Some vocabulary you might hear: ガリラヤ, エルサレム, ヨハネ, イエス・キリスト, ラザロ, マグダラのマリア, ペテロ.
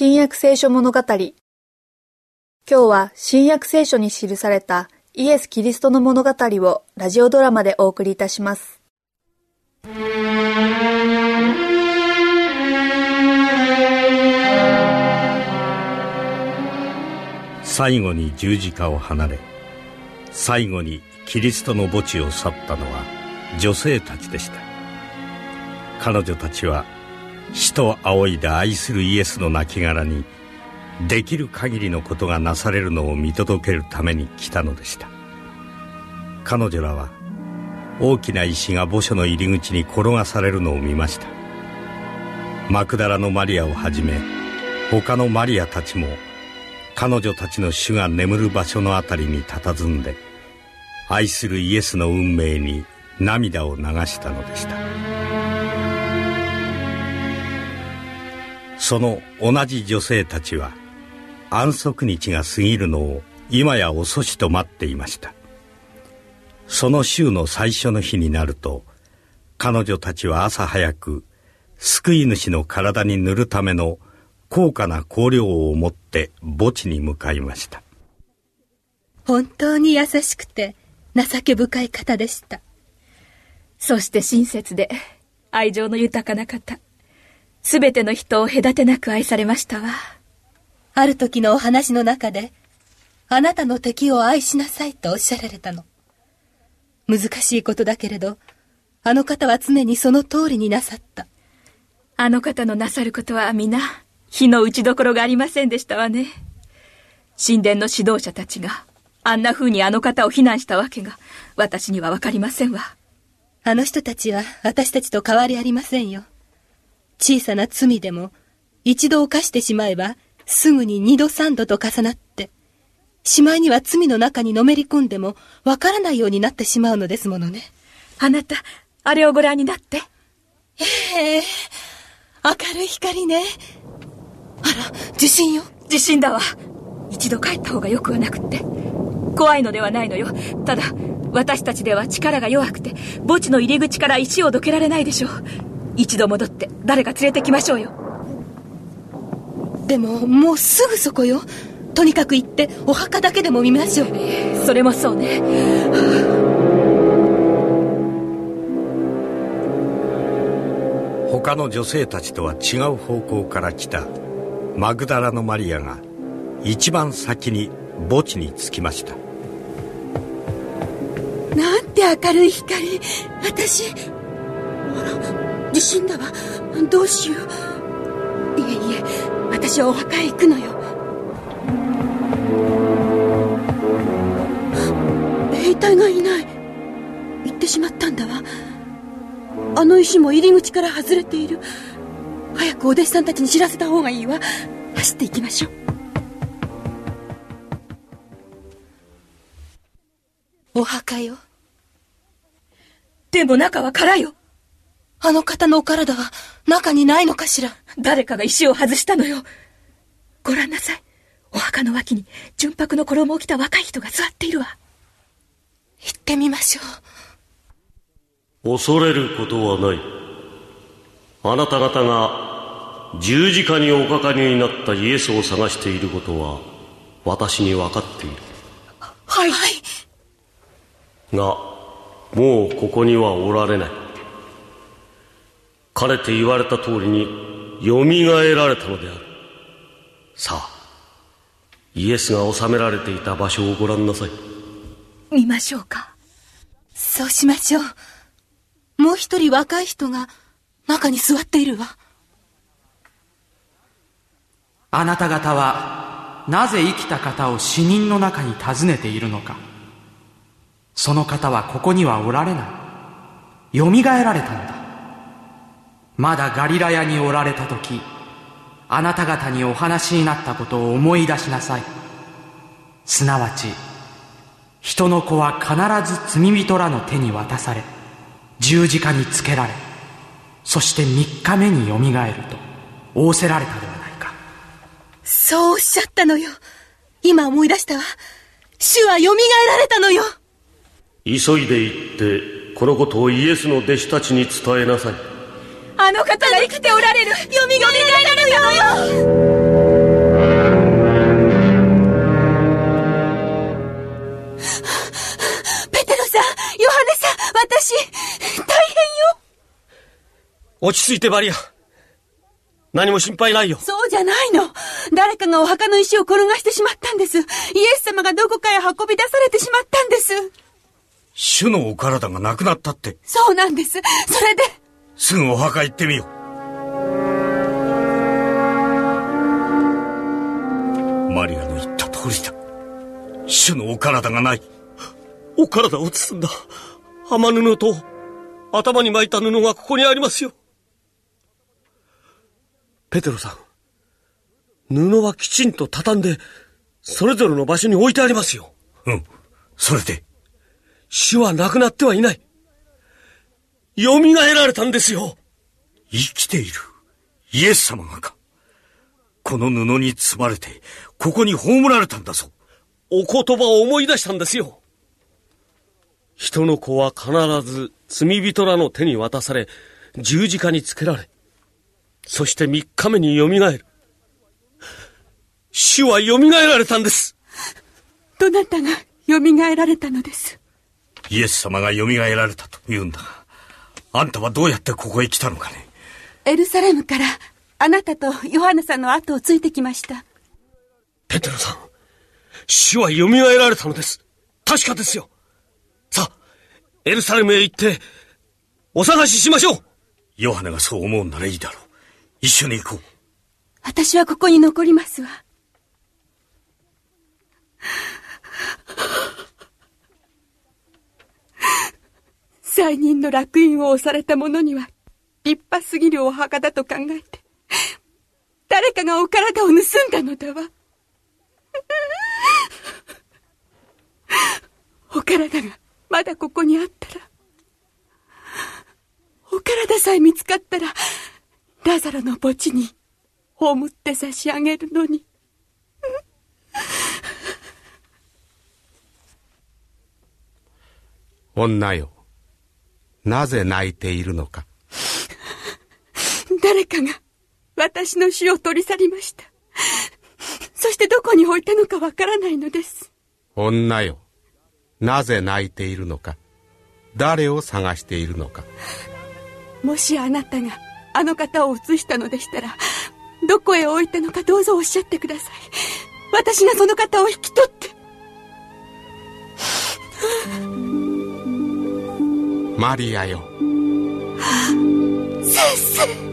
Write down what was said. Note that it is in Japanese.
新約聖書物語。今日は新約聖書に記されたイエス・キリストの物語をラジオドラマでお送りいたします。最後に十字架を離れ、最後にキリストの墓地を去ったのは女性たちでした。彼女たちは死と仰いで愛するイエスの亡きがらにできる限りのことがなされるのを見届けるために来たのでした。彼女らは大きな石が墓所の入り口に転がされるのを見ました。マグダラのマリアをはじめ他のマリアたちも彼女たちの主が眠る場所のあたりに佇んで、愛するイエスの運命に涙を流したのでした。その同じ女性たちは、安息日が過ぎるのを今や遅しと待っていました。その週の最初の日になると、彼女たちは朝早く、救い主の体に塗るための高価な香料を持って墓地に向かいました。本当に優しくて情け深い方でした。そして親切で愛情の豊かな方、すべての人を隔てなく愛されましたわ。ある時のお話の中で、あなたの敵を愛しなさいとおっしゃられたの。難しいことだけれど、あの方は常にその通りになさった。あの方のなさることは皆火の打ちどころがありませんでしたわね。神殿の指導者たちがあんな風にあの方を非難したわけが私にはわかりませんわ。あの人たちは私たちと変わりありませんよ。小さな罪でも一度犯してしまえばすぐに二度三度と重なって、しまいには罪の中にのめり込んでもわからないようになってしまうのですものね。あなた、あれをご覧になって。ええ、明るい光ね。あら、地震よ。地震だわ。一度帰った方がよくはなくって。怖いのではないのよ。ただ私たちでは力が弱くて墓地の入り口から石をどけられないでしょう。一度戻って誰か連れてきましょうよ。でももうすぐそこよ。とにかく行ってお墓だけでも見ましょう。それもそうね。他の女性たちとは違う方向から来たマグダラのマリアが一番先に墓地に着きました。なんて明るい光。私、あら、地震だわ。どうしよう。いえいえ、私はお墓へ行くのよ。兵隊がいない。行ってしまったんだわ。あの石も入り口から外れている。早くお弟子さんたちに知らせた方がいいわ。走っていきましょう。お墓よ。でも中は空よ。あの方のお体は中にないのかしら。誰かが石を外したのよ。ご覧なさい。お墓の脇に純白の衣を着た若い人が座っているわ。行ってみましょう。恐れることはない。あなた方が十字架におかかりになったイエスを探していることは私に分かっている。はい。が、もうここにはおられない。かねて言われた通りによみがえられたのである。さあ、イエスが収められていた場所をご覧なさい。見ましょうか。そうしましょう。もう一人若い人が中に座っているわ。あなた方はなぜ生きた方を死人の中に尋ねているのか。その方はここにはおられない。よみがえられたのだ。まだガリラヤにおられた時、あなた方にお話になったことを思い出しなさい。すなわち、人の子は必ず罪人らの手に渡され、十字架につけられ、そして3日目によみがえると仰せられたのだ。そうおっしゃったのよ。今思い出したわ。主はよみがえられたのよ。急いで行ってこのことをイエスの弟子たちに伝えなさい。あの方が生きておられる。よみがえられたのよ。落ち着いてバリア。何も心配ないよ。そうじゃないの。誰かがお墓の石を転がしてしまったんです。イエス様がどこかへ運び出されてしまったんです。主のお体がなくなったって。そうなんです。それですぐお墓行ってみよう。マリアの言った通りだ。主のお体がない。お体を包んだ雨布と頭に巻いた布がここにありますよ。ペテロさん、布はきちんと畳んでそれぞれの場所に置いてありますよ。うん、それで主は亡くなってはいない。蘇られたんですよ。生きているイエス様がか。この布に包まれてここに葬られたんだぞ。お言葉を思い出したんですよ。人の子は必ず罪人らの手に渡され、十字架につけられ、そして3日目によみがえる。主はよみがえられたんです。どなたがよみがえられたのです。イエス様がよみがえられたと言うんだ。あんたはどうやってここへ来たのかね。エルサレムからあなたとヨハネさんの後をついてきました。ペテロさん、主はよみがえられたのです。確かですよ。さあ、エルサレムへ行ってお探ししましょう。ヨハネがそう思うならいいだろう。一緒に行こう。私はここに残りますわ。罪人の烙印を押された者には立派すぎるお墓だと考えて、誰かがお体を盗んだのだわ。お体がまだここにあったら、お体さえ見つかったら、ラザロの墓地に葬って差し上げるのに。女よ、なぜ泣いているのか。誰かが私の死を取り去りました。そしてどこに置いたのかわからないのです。女よ、なぜ泣いているのか。誰を探しているのか。もしあなたがあの方を移したのでしたら、どこへ置いたのかどうぞおっしゃってください。私がその方を引き取って。マリアよ。先生。